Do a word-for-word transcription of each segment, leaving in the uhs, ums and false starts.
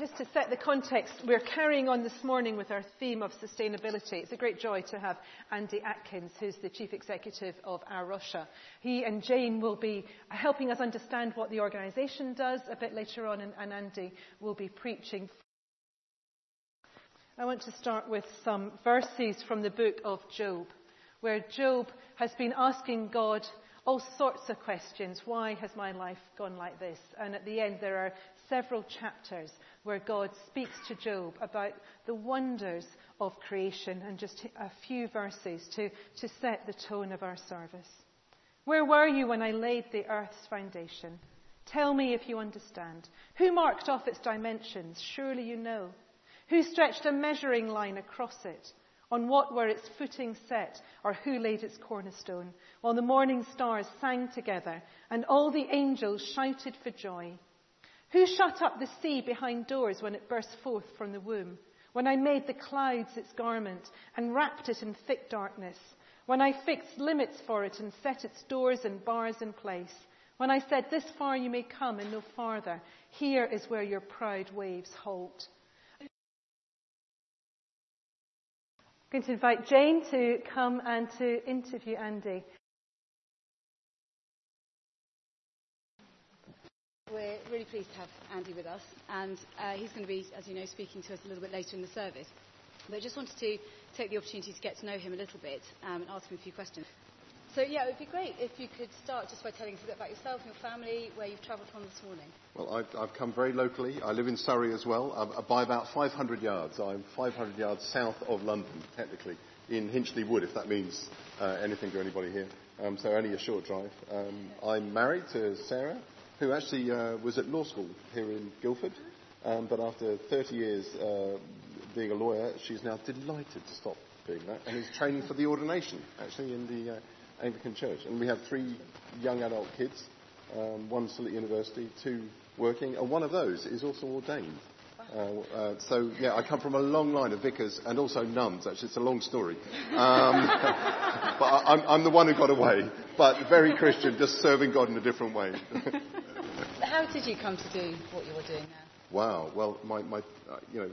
Just to set the context, we're carrying on this morning with our theme of sustainability. It's a great joy to have Andy Atkins, who's the Chief Executive of A Rocha. He and Jane will be helping us understand what the organisation does a bit later on, and, and Andy will be preaching. I want to start with some verses from the book of Job, where Job has been asking God all sorts of questions. Why has my life gone like this? And at the end, there are several chapters where God speaks to Job about the wonders of creation, and just a few verses to, to set the tone of our service. Where were you when I laid the earth's foundation? Tell me if you understand. Who marked off its dimensions? Surely you know. Who stretched a measuring line across it? On what were its footings set, or who laid its cornerstone? While the morning stars sang together, and all the angels shouted for joy. Who shut up the sea behind doors when it burst forth from the womb? When I made the clouds its garment, and wrapped it in thick darkness? When I fixed limits for it, and set its doors and bars in place? When I said, this far you may come, and no farther. Here is where your proud waves halt. I'm going to invite Jane to come and to interview Andy. We're really pleased to have Andy with us, and uh, he's going to be, as you know, speaking to us a little bit later in the service. But I just wanted to take the opportunity to get to know him a little bit um, and ask him a few questions. So, yeah, it would be great if you could start just by telling us a bit about yourself and your family, where you've travelled from this morning. Well, I've, I've come very locally. I live in Surrey as well, I'm, by about five hundred yards. I'm five hundred yards south of London, technically, in Hinchley Wood, if that means uh, anything to anybody here. Um, so only a short drive. Um, I'm married to Sarah, who actually uh, was at law school here in Guildford. Um, but after thirty years uh, being a lawyer, she's now delighted to stop doing that and is training for the ordination, actually, in the... Uh, Anglican Church. And we have three young adult kids, um, one still at university, two working, and one of those is also ordained. Uh, uh, so, yeah, I come from a long line of vicars and also nuns, actually. It's a long story. Um, but I, I'm, I'm the one who got away, but very Christian, just serving God in a different way. How did you come to do what you're doing now? Wow. Well, my, my uh, you know,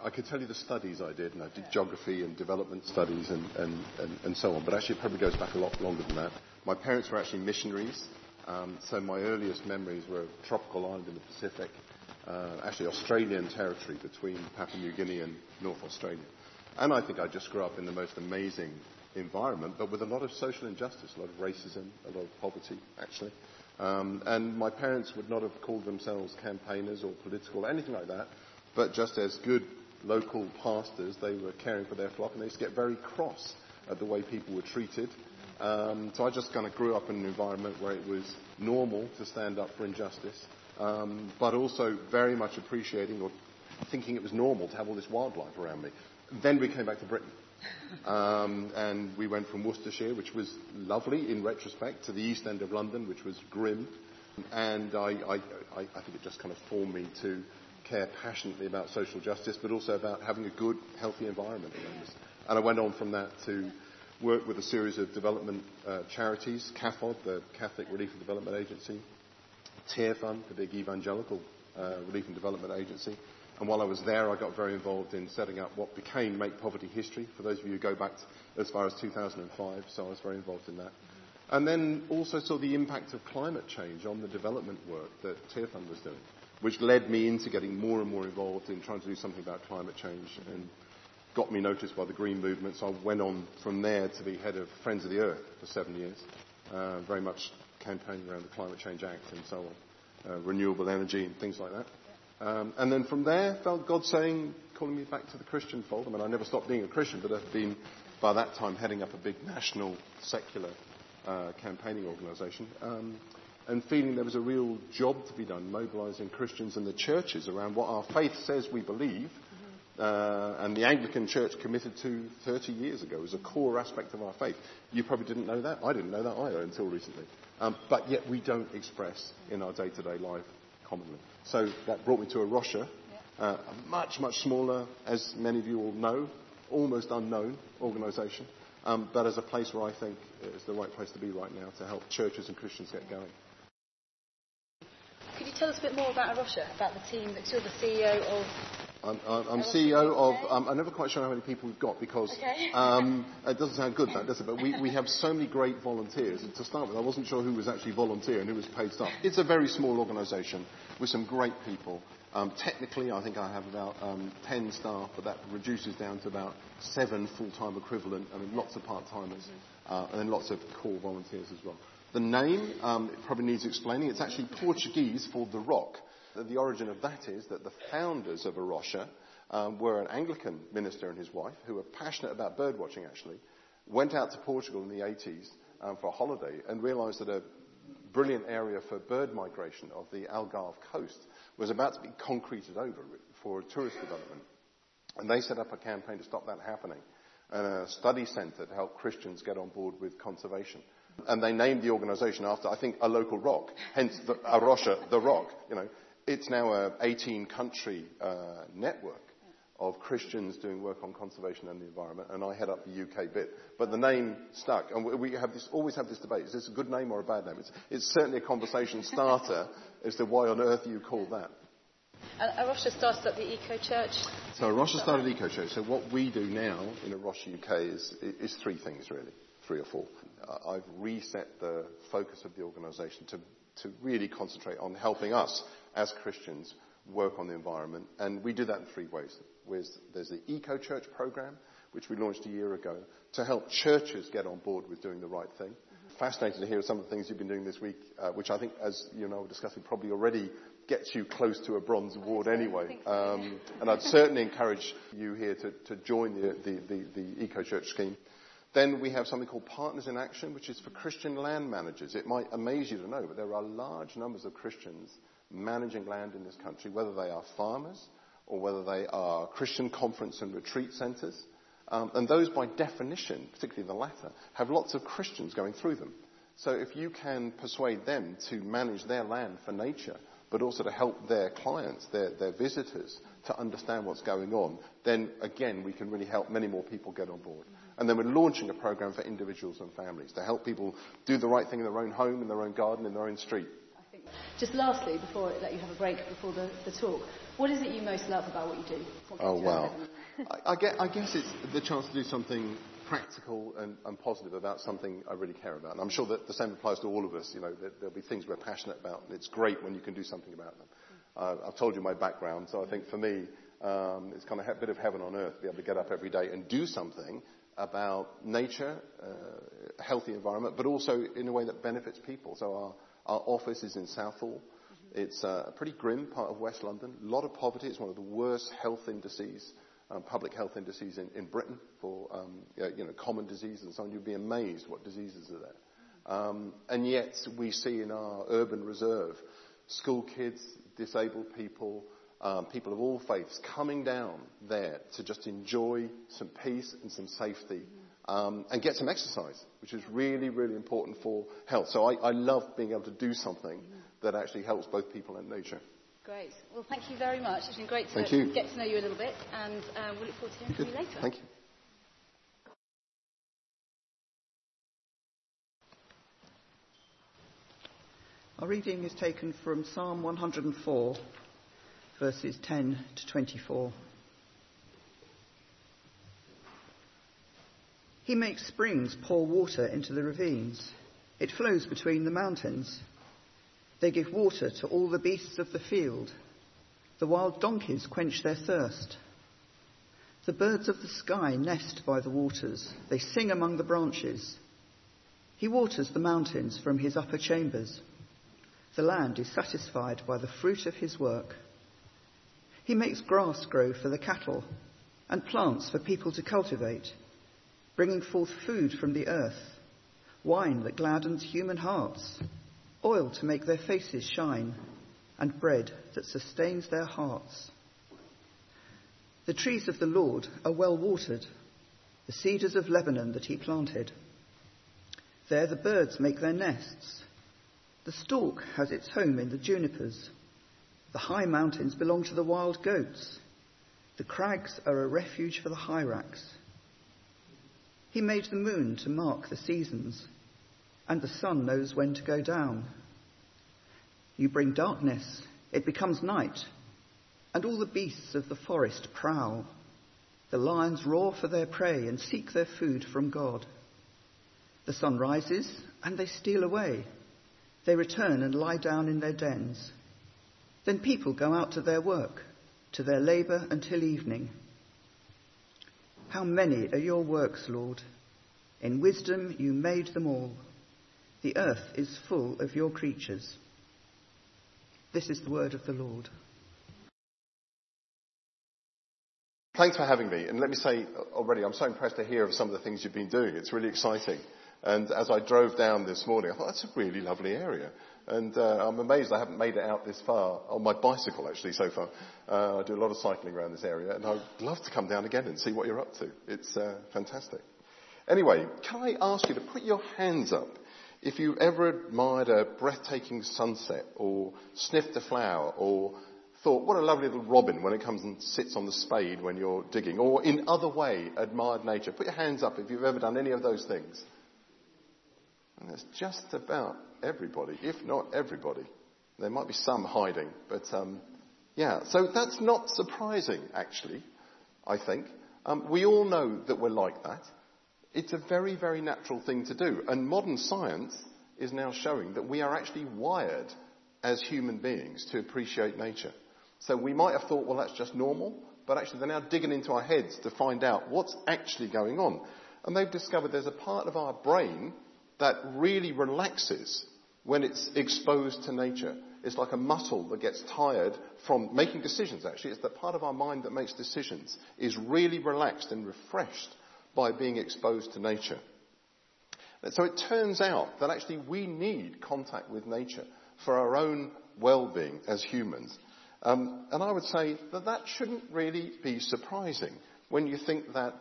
I could tell you the studies I did, and I did geography and development studies and, and, and, and so on, but actually it probably goes back a lot longer than that. My parents were actually missionaries, um, so my earliest memories were a tropical island in the Pacific, uh, actually Australian territory between Papua New Guinea and North Australia. And I think I just grew up in the most amazing environment, but with a lot of social injustice, a lot of racism, a lot of poverty, actually. Um, and my parents would not have called themselves campaigners or political, anything like that, but just as good local pastors, they were caring for their flock, and they used to get very cross at the way people were treated. Um, so I just kind of grew up in an environment where it was normal to stand up for injustice, um, but also very much appreciating or thinking it was normal to have all this wildlife around me. Then we came back to Britain, um, and we went from Worcestershire, which was lovely in retrospect, to the east end of London, which was grim. And I, I, I, I think it just kind of formed me to care passionately about social justice, but also about having a good, healthy environment around us. And I went on from that to work with a series of development uh, charities, CAFOD, the Catholic Relief and Development Agency, Tearfund, the big evangelical uh, relief and development agency. And while I was there, I got very involved in setting up what became Make Poverty History, for those of you who go back to, as far as two thousand five, so I was very involved in that. And then also saw the impact of climate change on the development work that Tearfund was doing, which led me into getting more and more involved in trying to do something about climate change, and got me noticed by the Green Movement. So I went on from there to be head of Friends of the Earth for seven years, uh, very much campaigning around the Climate Change Act and so on, uh, renewable energy and things like that. Um, and then from there, felt God saying, calling me back to the Christian fold. I mean, I never stopped being a Christian, but I've been, by that time, heading up a big national secular uh, campaigning organisation. Um, and feeling there was a real job to be done, mobilising Christians and the churches around what our faith says we believe, mm-hmm. uh, and the Anglican Church committed to thirty years ago as a core aspect of our faith. You probably didn't know that. I didn't know that either until recently. Um, but yet we don't express in our day-to-day life commonly. So that brought me to A Rocha, uh, a much, much smaller, as many of you all know, almost unknown organisation, um, but as a place where I think it's the right place to be right now to help churches and Christians get going. tell us a bit more about A Rocha, about the team that you're the C E O of. I'm, I'm, I'm C E O of, um, I'm never quite sure how many people we've got because okay. um, it doesn't sound good, that, does it? But we, we have so many great volunteers. And to start with, I wasn't sure who was actually volunteer and who was paid staff. It's a very small organisation with some great people. Um, technically, I think I have about um, ten staff, but that reduces down to about seven full-time equivalent. I mean, lots of part-timers uh, and then lots of core volunteers as well. The name, um, it probably needs explaining. It's actually Portuguese for the rock. The origin of that is that the founders of A Rocha um, were an Anglican minister and his wife, who were passionate about birdwatching, actually, went out to Portugal in the eighties um, for a holiday and realised that a brilliant area for bird migration of the Algarve coast was about to be concreted over for tourist development. And they set up a campaign to stop that happening and a study centre to help Christians get on board with conservation. And they named the organisation after, I think, a local rock, hence the, A Rocha, the rock, you know. It's now an eighteen-country uh, network of Christians doing work on conservation and the environment, and I head up the U K bit. But the name stuck, and we have this, always have this debate. Is this a good name or a bad name? It's, it's certainly a conversation starter as to why on earth you call that. And A Rocha started up the Eco Church. So A Rocha started Eco Church. So what we do now in A Rocha U K is, is three things, really, three or four. I've reset the focus of the organisation to to really concentrate on helping us as Christians work on the environment. And we do that in three ways. There's the Eco Church program, which we launched a year ago, to help churches get on board with doing the right thing. Mm-hmm. Fascinated to hear some of the things you've been doing this week, uh, which I think, as you and I were discussing, probably already gets you close to a bronze award oh, anyway. So. Um, and I'd certainly encourage you here to, to join the, the, the, the Eco Church scheme. Then we have something called Partners in Action, which is for Christian land managers. It might amaze you to know, but there are large numbers of Christians managing land in this country, whether they are farmers or whether they are Christian conference and retreat centres. Um, and those, by definition, particularly the latter, have lots of Christians going through them. So if you can persuade them to manage their land for nature, but also to help their clients, their, their visitors, to understand what's going on, then, again, we can really help many more people get on board. And then we're launching a program for individuals and families to help people do the right thing in their own home, in their own garden, in their own street. I think just lastly, before I let you have a break before the, the talk, what is it you most love about what you do? What oh, wow. I, I, guess, I guess it's the chance to do something practical and, and positive about something I really care about. And I'm sure that the same applies to all of us. You know, there, there'll be things we're passionate about, and it's great when you can do something about them. Uh, I've told you my background, so I think for me, um, it's kind of a bit of heaven on earth to be able to get up every day and do something about nature, uh, healthy environment, but also in a way that benefits people. So our, our office is in Southall. Mm-hmm. It's uh, a pretty grim part of West London. A lot of poverty. It's one of the worst health indices, um, public health indices in, in Britain for um, you know, common disease and so on. You'd be amazed what diseases are there. Mm-hmm. Um, and yet we see in our urban reserve school kids, disabled people, Um, people of all faiths coming down there to just enjoy some peace and some safety um, and get some exercise, which is really, really important for health. So I, I love being able to do something that actually helps both people and nature. Great. Well, thank you very much. It's been great to get to know you a little bit, and um, we'll look forward to hearing from you later. Thank you. Our reading is taken from Psalm one hundred and four. Verses ten to twenty-four. He makes springs pour water into the ravines. It flows between the mountains. They give water to all the beasts of the field. The wild donkeys quench their thirst. The birds of the sky nest by the waters. They sing among the branches. He waters the mountains from his upper chambers. The land is satisfied by the fruit of his work. He makes grass grow for the cattle and plants for people to cultivate, bringing forth food from the earth, wine that gladdens human hearts, oil to make their faces shine, and bread that sustains their hearts. The trees of the Lord are well watered, the cedars of Lebanon that he planted. There the birds make their nests. The stork has its home in the junipers. The high mountains belong to the wild goats. The crags are a refuge for the hyrax. He made the moon to mark the seasons, and the sun knows when to go down. You bring darkness, it becomes night, and all the beasts of the forest prowl. The lions roar for their prey and seek their food from God. The sun rises, and they steal away. They return and lie down in their dens. Then people go out to their work, to their labour until evening. How many are your works, Lord? In wisdom you made them all. The earth is full of your creatures. This is the word of the Lord. Thanks for having me. And let me say already, I'm so impressed to hear of some of the things you've been doing. It's really exciting. And as I drove down this morning, I thought, that's a really lovely area. And uh, I'm amazed I haven't made it out this far on my bicycle, actually, so far. Uh, I do a lot of cycling around this area, and I'd love to come down again and see what you're up to. It's uh, fantastic. Anyway, can I ask you to put your hands up if you ever admired a breathtaking sunset or sniffed a flower or thought, what a lovely little robin when it comes and sits on the spade when you're digging, or in other way, admired nature. Put your hands up if you've ever done any of those things. And that's just about everybody, if not everybody. There might be some hiding, but um, yeah. So that's not surprising, actually, I think. Um, we all know that we're like that. It's a very, very natural thing to do. And modern science is now showing that we are actually wired as human beings to appreciate nature. So we might have thought, well, that's just normal, but actually they're now digging into our heads to find out what's actually going on. And they've discovered there's a part of our brain that really relaxes when it's exposed to nature. It's like a muscle that gets tired from making decisions, actually. It's the part of our mind that makes decisions, is really relaxed and refreshed by being exposed to nature. And so it turns out that actually we need contact with nature for our own well-being as humans. Um, and I would say that that shouldn't really be surprising when you think that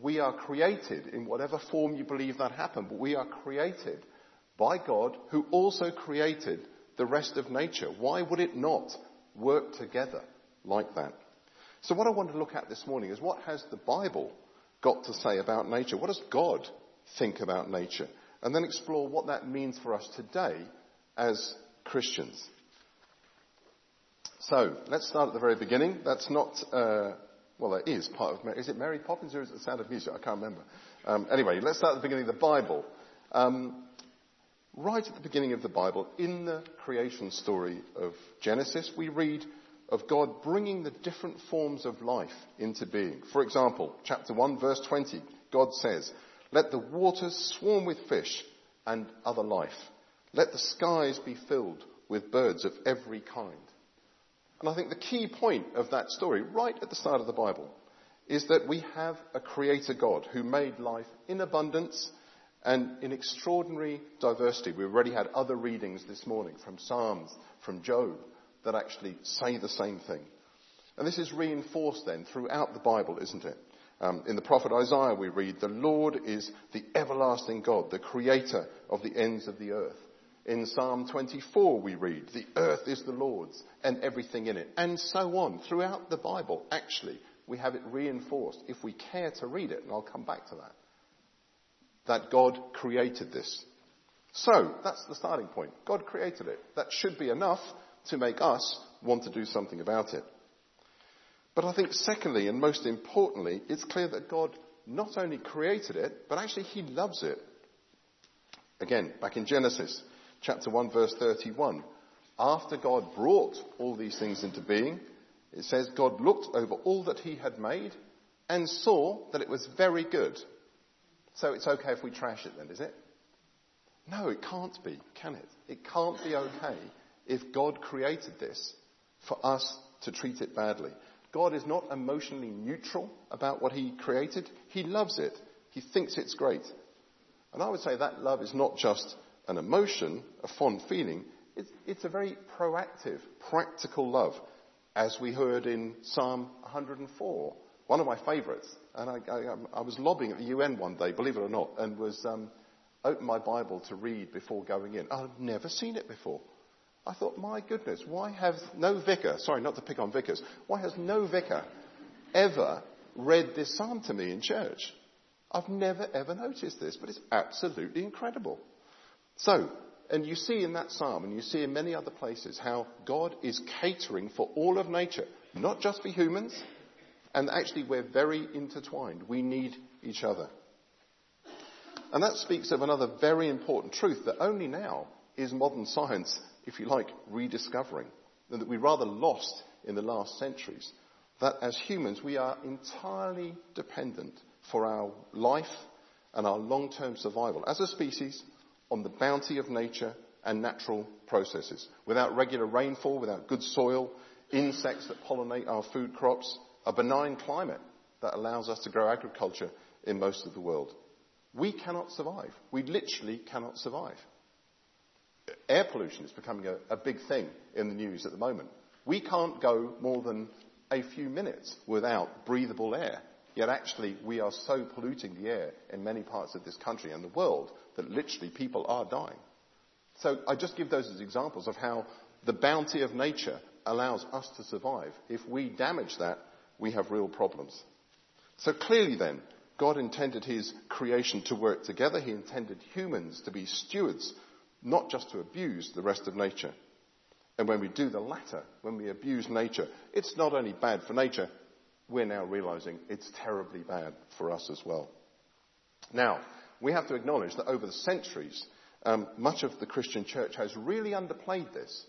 we are created, in whatever form you believe that happened, but we are created by God, who also created the rest of nature. Why would it not work together like that? So what I want to look at this morning is, what has the Bible got to say about nature? What does God think about nature? And then explore what that means for us today as Christians. So let's start at the very beginning. That's not... Uh, Well, it is part of... Is it Mary Poppins or is it The Sound of Music? I can't remember. Um, anyway, let's start at the beginning of the Bible. Um, right at the beginning of the Bible, in the creation story of Genesis, we read of God bringing the different forms of life into being. For example, chapter one, verse twenty, God says, "Let the waters swarm with fish and other life. Let the skies be filled with birds of every kind." And I think the key point of that story, right at the start of the Bible, is that we have a creator God who made life in abundance and in extraordinary diversity. We've already had other readings this morning from Psalms, from Job, that actually say the same thing. And this is reinforced then throughout the Bible, isn't it? Um, in the prophet Isaiah we read, "The Lord is the everlasting God, the creator of the ends of the earth." In Psalm twenty-four we read, "The earth is the Lord's and everything in it." And so on. Throughout the Bible, actually, we have it reinforced, if we care to read it, and I'll come back to that, that God created this. So, that's the starting point. God created it. That should be enough to make us want to do something about it. But I think secondly, and most importantly, it's clear that God not only created it, but actually he loves it. Again, back in Genesis, chapter one, verse thirty-one, after God brought all these things into being, it says, God looked over all that he had made and saw that it was very good. So it's okay if we trash it then, is it? No, it can't be, can it? It can't be okay if God created this for us to treat it badly. God is not emotionally neutral about what he created. He loves it. He thinks it's great. And I would say that love is not just an emotion, a fond feeling, it's, it's a very proactive, practical love, as we heard in Psalm one oh four, one of my favourites. And I, I, I was lobbying at the U N one day, believe it or not, and was um, opened my Bible to read before going in. I've never seen it before. I thought, my goodness, why have no vicar, sorry, not to pick on vicars, why has no vicar ever read this psalm to me in church? I've never, ever noticed this, but it's absolutely incredible. So, And you see in that psalm, and you see in many other places, how God is catering for all of nature, not just for humans. And actually, we're very intertwined. We need each other. And that speaks of another very important truth that only now is modern science, if you like, rediscovering, and that we rather lost in the last centuries, that as humans, we are entirely dependent for our life and our long-term survival as a species on the bounty of nature and natural processes. Without regular rainfall, without good soil, insects that pollinate our food crops, a benign climate that allows us to grow agriculture in most of the world, we cannot survive. We literally cannot survive. Air pollution is becoming a, a big thing in the news at the moment. We can't go more than a few minutes without breathable air. Yet actually, we are so polluting the air in many parts of this country and the world that literally people are dying. So I just give those as examples of how the bounty of nature allows us to survive. If we damage that, we have real problems. So clearly then, God intended his creation to work together. He intended humans to be stewards, not just to abuse the rest of nature. And when we do the latter, when we abuse nature, it's not only bad for nature, we're now realizing it's terribly bad for us as well. Now, we have to acknowledge that over the centuries, um, much of the Christian church has really underplayed this.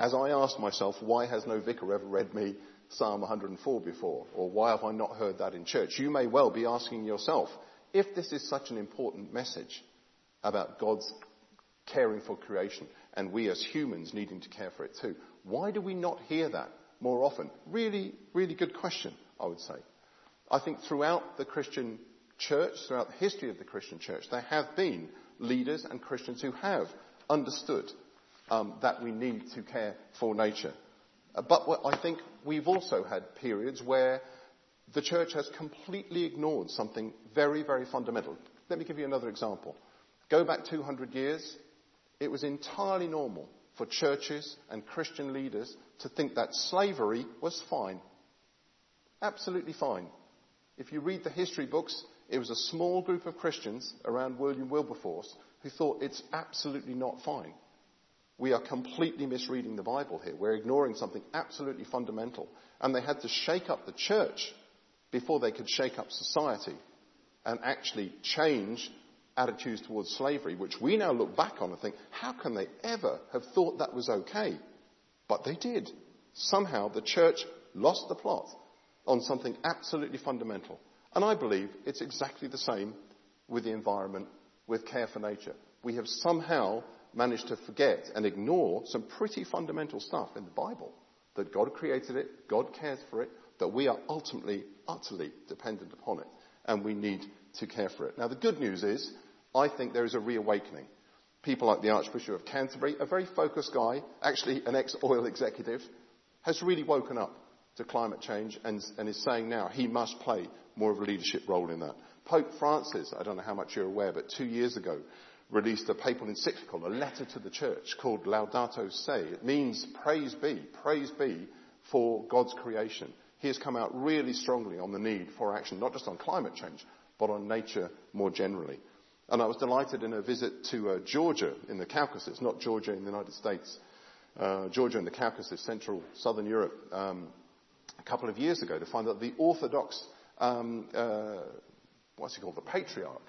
As I asked myself, why has no vicar ever read me Psalm one hundred four before? Or why have I not heard that in church? You may well be asking yourself, if this is such an important message about God's caring for creation, and we as humans needing to care for it too, why do we not hear that more often? Really, really good question, I would say. I think throughout the Christian church, throughout the history of the Christian church, there have been leaders and Christians who have understood um, that we need to care for nature. Uh, but what I think we've also had periods where the church has completely ignored something very, very fundamental. Let me give you another example. Go back two hundred years, it was entirely normal for churches and Christian leaders to think that slavery was fine. Absolutely fine. If you read the history books, it was a small group of Christians around William Wilberforce who thought it's absolutely not fine. We are completely misreading the Bible here. We're ignoring something absolutely fundamental. And they had to shake up the church before they could shake up society and actually change attitudes towards slavery, which we now look back on and think, how can they ever have thought that was okay? But they did. Somehow the church lost the plot on something absolutely fundamental. And I believe it's exactly the same with the environment, with care for nature. We have somehow managed to forget and ignore some pretty fundamental stuff in the Bible, that God created it, God cares for it, that we are ultimately, utterly dependent upon it, and we need to care for it. Now, the good news is, I think there is a reawakening. People like the Archbishop of Canterbury, a very focused guy, actually an ex-oil executive, has really woken up to climate change and, and is saying now he must play more of a leadership role in that. Pope Francis, I don't know how much you're aware, but two years ago released a papal encyclical, a letter to the church called Laudato Si'. It means praise be, praise be for God's creation. He has come out really strongly on the need for action, not just on climate change, but on nature more generally. And I was delighted in a visit to uh, Georgia in the Caucasus, not Georgia in the United States, uh, Georgia in the Caucasus, Central, Southern Europe, um, a couple of years ago, to find out the Orthodox, um, uh, what's he called, the Patriarch,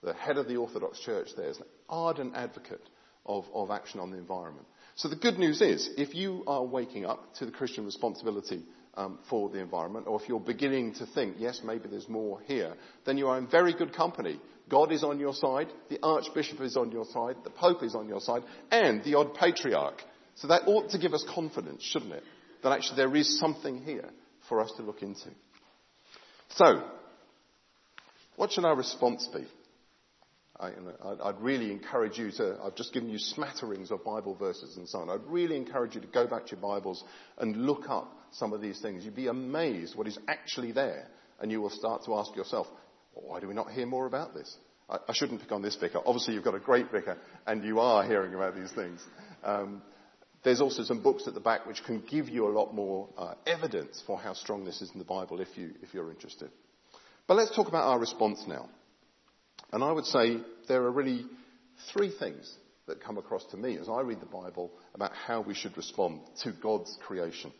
the head of the Orthodox Church there, is an ardent advocate of, of action on the environment. So the good news is, if you are waking up to the Christian responsibility Um, for the environment, or if you're beginning to think, yes, maybe there's more here, then you are in very good company. God is on your side, the Archbishop is on your side, the Pope is on your side, and the odd Patriarch. So that ought to give us confidence, shouldn't it? That actually there is something here for us to look into. So, what should our response be? I, you know, I'd really encourage you to, I've just given you smatterings of Bible verses and so on. I'd really encourage you to go back to your Bibles and look up some of these things. You'd be amazed what is actually there, and you will start to ask yourself, well, why do we not hear more about this? I, I shouldn't pick on this vicar. Obviously, you've got a great vicar, and you are hearing about these things. Um, there's also some books at the back which can give you a lot more uh, evidence for how strong this is in the Bible if you, if you're interested. But let's talk about our response now. And I would say there are really three things that come across to me as I read the Bible about how we should respond to God's creation.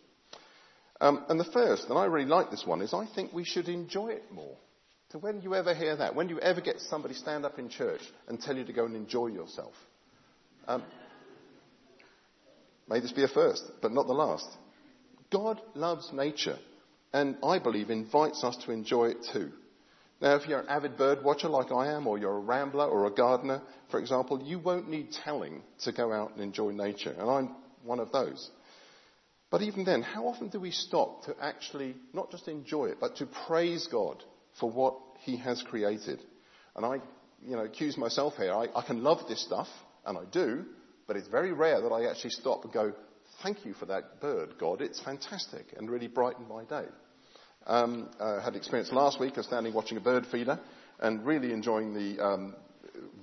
Um, and the first, and I really like this one, is I think we should enjoy it more. So when you ever hear that, when you ever get somebody stand up in church and tell you to go and enjoy yourself, um, may this be a first, but not the last. God loves nature, and I believe invites us to enjoy it too. Now, if you're an avid bird watcher like I am, or you're a rambler or a gardener, for example, you won't need telling to go out and enjoy nature, and I'm one of those. But even then, how often do we stop to actually not just enjoy it, but to praise God for what he has created? And I, you know, accuse myself here. I, I can love this stuff, and I do, but it's very rare that I actually stop and go, thank you for that bird, God. It's fantastic and really brightened my day. Um, I had experience last week of standing watching a bird feeder and really enjoying the um,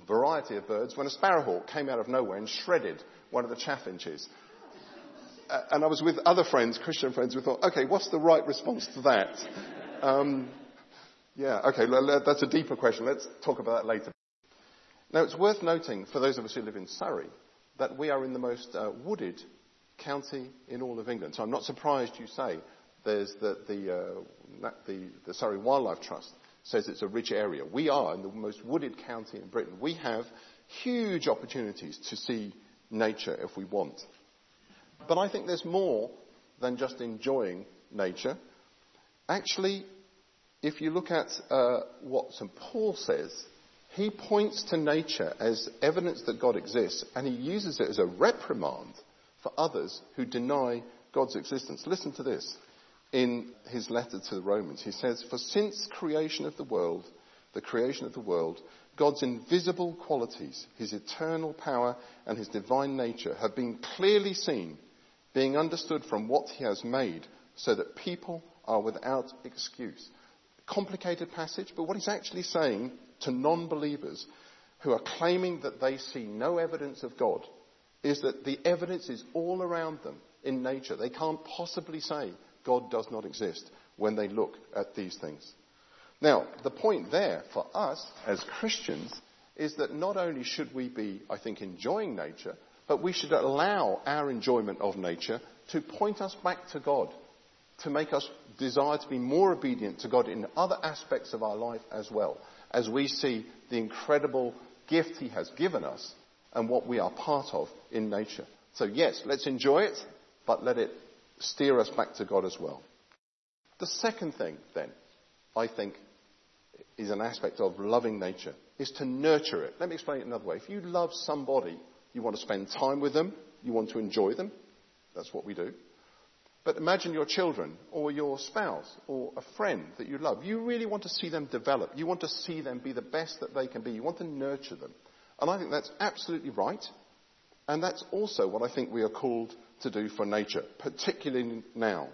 variety of birds when a sparrowhawk came out of nowhere and shredded one of the chaffinches. Uh, and I was with other friends, Christian friends, who thought, okay, what's the right response to that? Um, yeah, okay, that's a deeper question. Let's talk about that later. Now, it's worth noting, for those of us who live in Surrey, that we are in the most uh, wooded county in all of England. So I'm not surprised you say there's the, the, uh, the, the Surrey Wildlife Trust says it's a rich area. We are in the most wooded county in Britain. We have huge opportunities to see nature if we want. But I think there's more than just enjoying nature. Actually, if you look at uh, what Saint Paul says, he points to nature as evidence that God exists, and he uses it as a reprimand for others who deny God's existence. Listen to this in his letter to the Romans. He says, "For since creation of the world, the creation of the world, God's invisible qualities, his eternal power and his divine nature have been clearly seen, being understood from what he has made, so that people are without excuse." Complicated passage, but what he's actually saying to non-believers who are claiming that they see no evidence of God is that the evidence is all around them in nature. They can't possibly say God does not exist when they look at these things. Now, the point there for us as Christians is that not only should we be, I think, enjoying nature, but we should allow our enjoyment of nature to point us back to God, to make us desire to be more obedient to God in other aspects of our life as well, as we see the incredible gift he has given us and what we are part of in nature. So yes, let's enjoy it, but let it steer us back to God as well. The second thing, then, I think is an aspect of loving nature, is to nurture it. Let me explain it another way. If you love somebody, you want to spend time with them, you want to enjoy them. That's what we do. But imagine your children or your spouse or a friend that you love. You really want to see them develop. You want to see them be the best that they can be. You want to nurture them. And I think that's absolutely right. And that's also what I think we are called to do for nature, particularly now.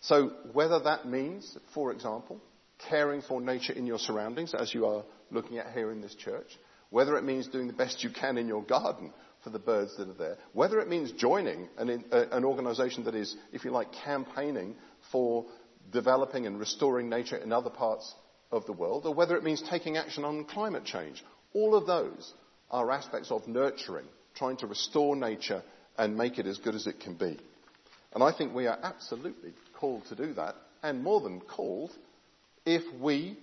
So whether that means, for example, caring for nature in your surroundings, as you are looking at here in this church, whether it means doing the best you can in your garden for the birds that are there, whether it means joining an, uh, an organisation that is, if you like, campaigning for developing and restoring nature in other parts of the world, or whether it means taking action on climate change. All of those are aspects of nurturing, trying to restore nature and make it as good as it can be. And I think we are absolutely called to do that, and more than called, if we,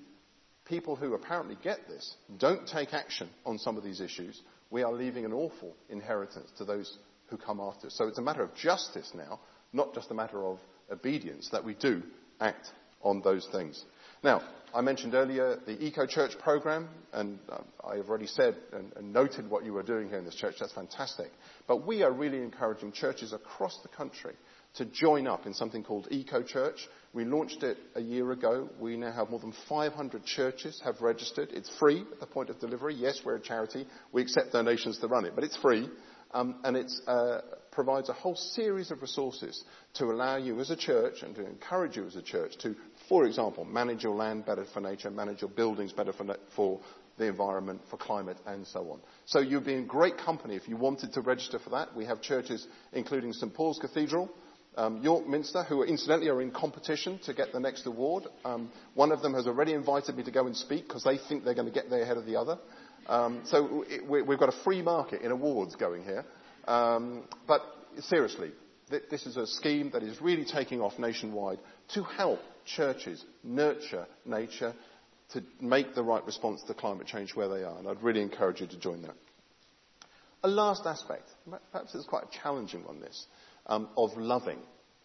people who apparently get this, don't take action on some of these issues, we are leaving an awful inheritance to those who come after us. So it's a matter of justice now, not just a matter of obedience, that we do act on those things. Now, I mentioned earlier the Eco Church program, and um, I have already said and, and noted what you were doing here in this church. That's fantastic. But we are really encouraging churches across the country to join up in something called Eco Church. We launched it a year ago. We now have more than five hundred churches have registered. It's free at the point of delivery. Yes, we're a charity. We accept donations to run it, but it's free. Um, and it uh, provides a whole series of resources to allow you as a church and to encourage you as a church to, for example, manage your land better for nature, manage your buildings better for, na- for the environment, for climate, and so on. So you'd be in great company if you wanted to register for that. We have churches including Saint Paul's Cathedral, Um, York Minster, who incidentally are in competition to get the next award. Um, one of them has already invited me to go and speak because they think they're going to get there ahead of the other. Um, so we, we've got a free market in awards going here. Um, but seriously, th- this is a scheme that is really taking off nationwide to help churches nurture nature to make the right response to climate change where they are. And I'd really encourage you to join that. A last aspect, perhaps it's quite a challenging one, this, um, of loving.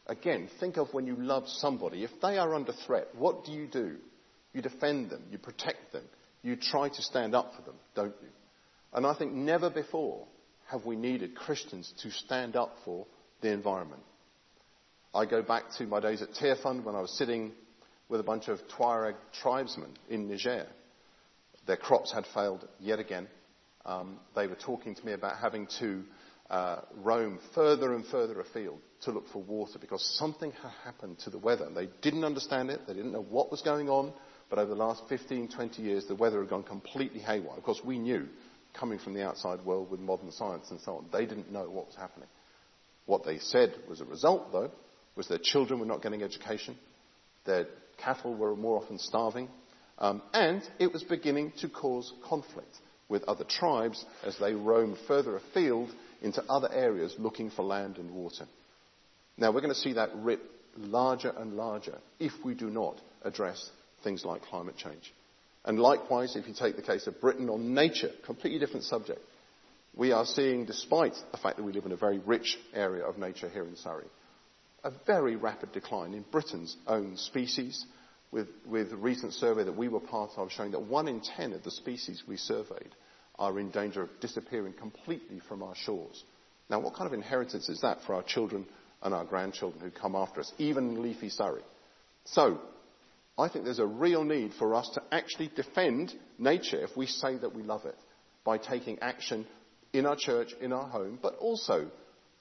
Again, think of when you love somebody. If they are under threat, what do you do? You defend them. You protect them. You try to stand up for them, don't you? And I think never before have we needed Christians to stand up for the environment. I go back to my days at Tearfund when I was sitting with a bunch of Tuareg tribesmen in Niger. Their crops had failed yet again. Um, they were talking to me about having to uh, roam further and further afield to look for water because something had happened to the weather. They didn't understand it. They didn't know what was going on. But over the last fifteen, twenty years, the weather had gone completely haywire. Of course, we knew, coming from the outside world with modern science and so on, they didn't know what was happening. What they said was a result, though, was their children were not getting education, their cattle were more often starving, um, and it was beginning to cause conflict with other tribes as they roamed further afield into other areas looking for land and water. Now, we're going to see that rip larger and larger if we do not address things like climate change. And likewise, if you take the case of Britain on nature, completely different subject, we are seeing, despite the fact that we live in a very rich area of nature here in Surrey, a very rapid decline in Britain's own species, with, with a recent survey that we were part of showing that one in ten of the species we surveyed are in danger of disappearing completely from our shores. Now, what kind of inheritance is that for our children and our grandchildren who come after us, even in leafy Surrey? So, I think there's a real need for us to actually defend nature if we say that we love it, by taking action in our church, in our home, but also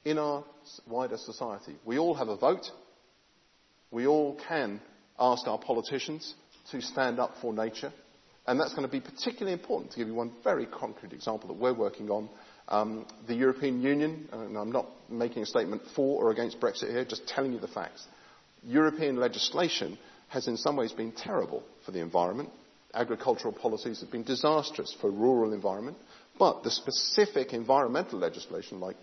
in our wider society. We all have a vote. We all can ask our politicians to stand up for nature. And that's going to be particularly important, to give you one very concrete example that we're working on. Um, the European Union, and I'm not making a statement for or against Brexit here, just telling you the facts. European legislation has in some ways been terrible for the environment. Agricultural policies have been disastrous for rural environment. But the specific environmental legislation, like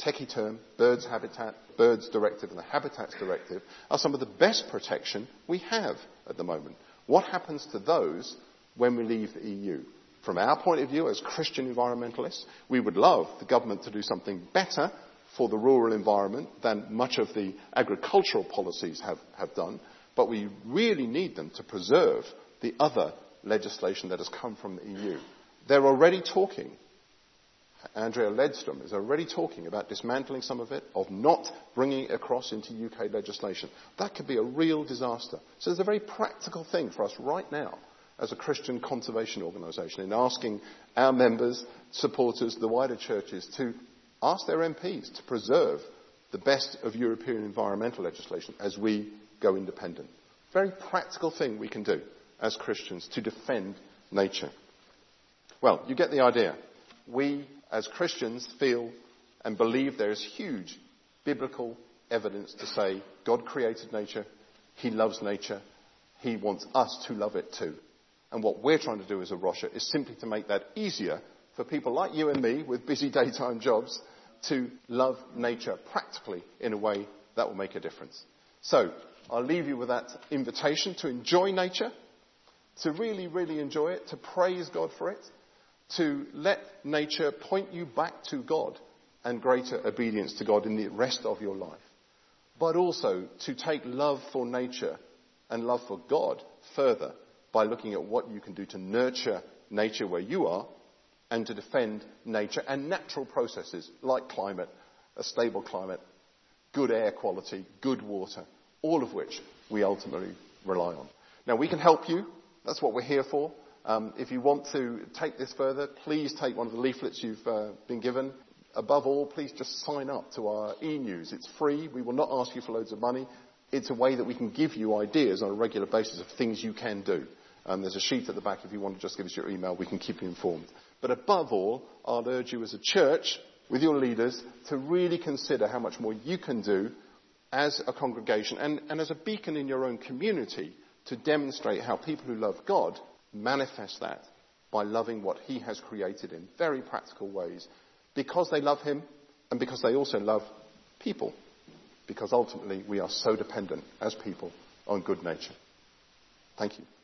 techie term, birds habitat, birds directive and the habitats directive, are some of the best protection we have at the moment. What happens to those when we leave the E U? From our point of view as Christian environmentalists, we would love the government to do something better for the rural environment than much of the agricultural policies have, have done. But we really need them to preserve the other legislation that has come from the E U. They're already talking. Andrea Ledstrom is already talking about dismantling some of it, of not bringing it across into U K legislation. That could be a real disaster. So there's a very practical thing for us right now as a Christian conservation organisation in asking our members, supporters, the wider churches to ask their M Ps to preserve the best of European environmental legislation as we go independent. Very practical thing we can do as Christians to defend nature. Well, you get the idea. We, as Christians, feel and believe there is huge biblical evidence to say God created nature, He loves nature, He wants us to love it too. And what we're trying to do as a Rocha is simply to make that easier for people like you and me with busy daytime jobs to love nature practically in a way that will make a difference. So, I'll leave you with that invitation to enjoy nature, to really, really enjoy it, to praise God for it, to let nature point you back to God and greater obedience to God in the rest of your life. But also to take love for nature and love for God further by looking at what you can do to nurture nature where you are and to defend nature and natural processes like climate, a stable climate, good air quality, good water, all of which we ultimately rely on. Now, we can help you. That's what we're here for. Um, if you want to take this further, please take one of the leaflets you've uh, been given. Above all, please just sign up to our e-news. It's free. We will not ask you for loads of money. It's a way that we can give you ideas on a regular basis of things you can do. And there's a sheet at the back if you want to just give us your email. We can keep you informed. But above all, I'll urge you as a church, with your leaders, to really consider how much more you can do as a congregation and, and as a beacon in your own community to demonstrate how people who love God manifest that by loving what he has created in very practical ways, because they love him and because they also love people, because ultimately we are so dependent as people on good nature. Thank you.